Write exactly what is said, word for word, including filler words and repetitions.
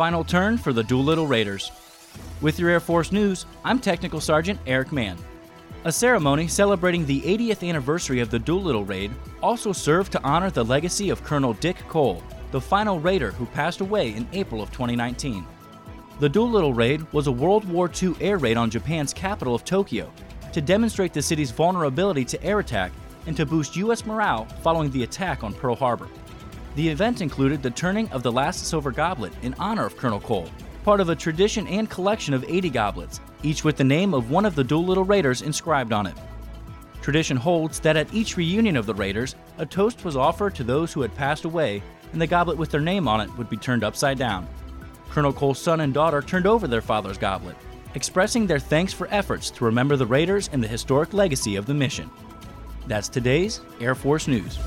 final turn for the Doolittle Raiders. With your Air Force News, I'm Technical Sergeant Eric Mann. A ceremony celebrating the eightieth anniversary of the Doolittle Raid also served to honor the legacy of Colonel Dick Cole, the final Raider who passed away in April of twenty nineteen. The Doolittle Raid was a World War Two air raid on Japan's capital of Tokyo to demonstrate the city's vulnerability to air attack and to boost U S morale following the attack on Pearl Harbor. The event included the turning of the last silver goblet in honor of Colonel Cole, part of a tradition and collection of eighty goblets, each with the name of one of the Doolittle Raiders inscribed on it. Tradition holds that at each reunion of the Raiders, a toast was offered to those who had passed away, and the goblet with their name on it would be turned upside down. Colonel Cole's son and daughter turned over their father's goblet, expressing their thanks for efforts to remember the Raiders and the historic legacy of the mission. That's today's Air Force News.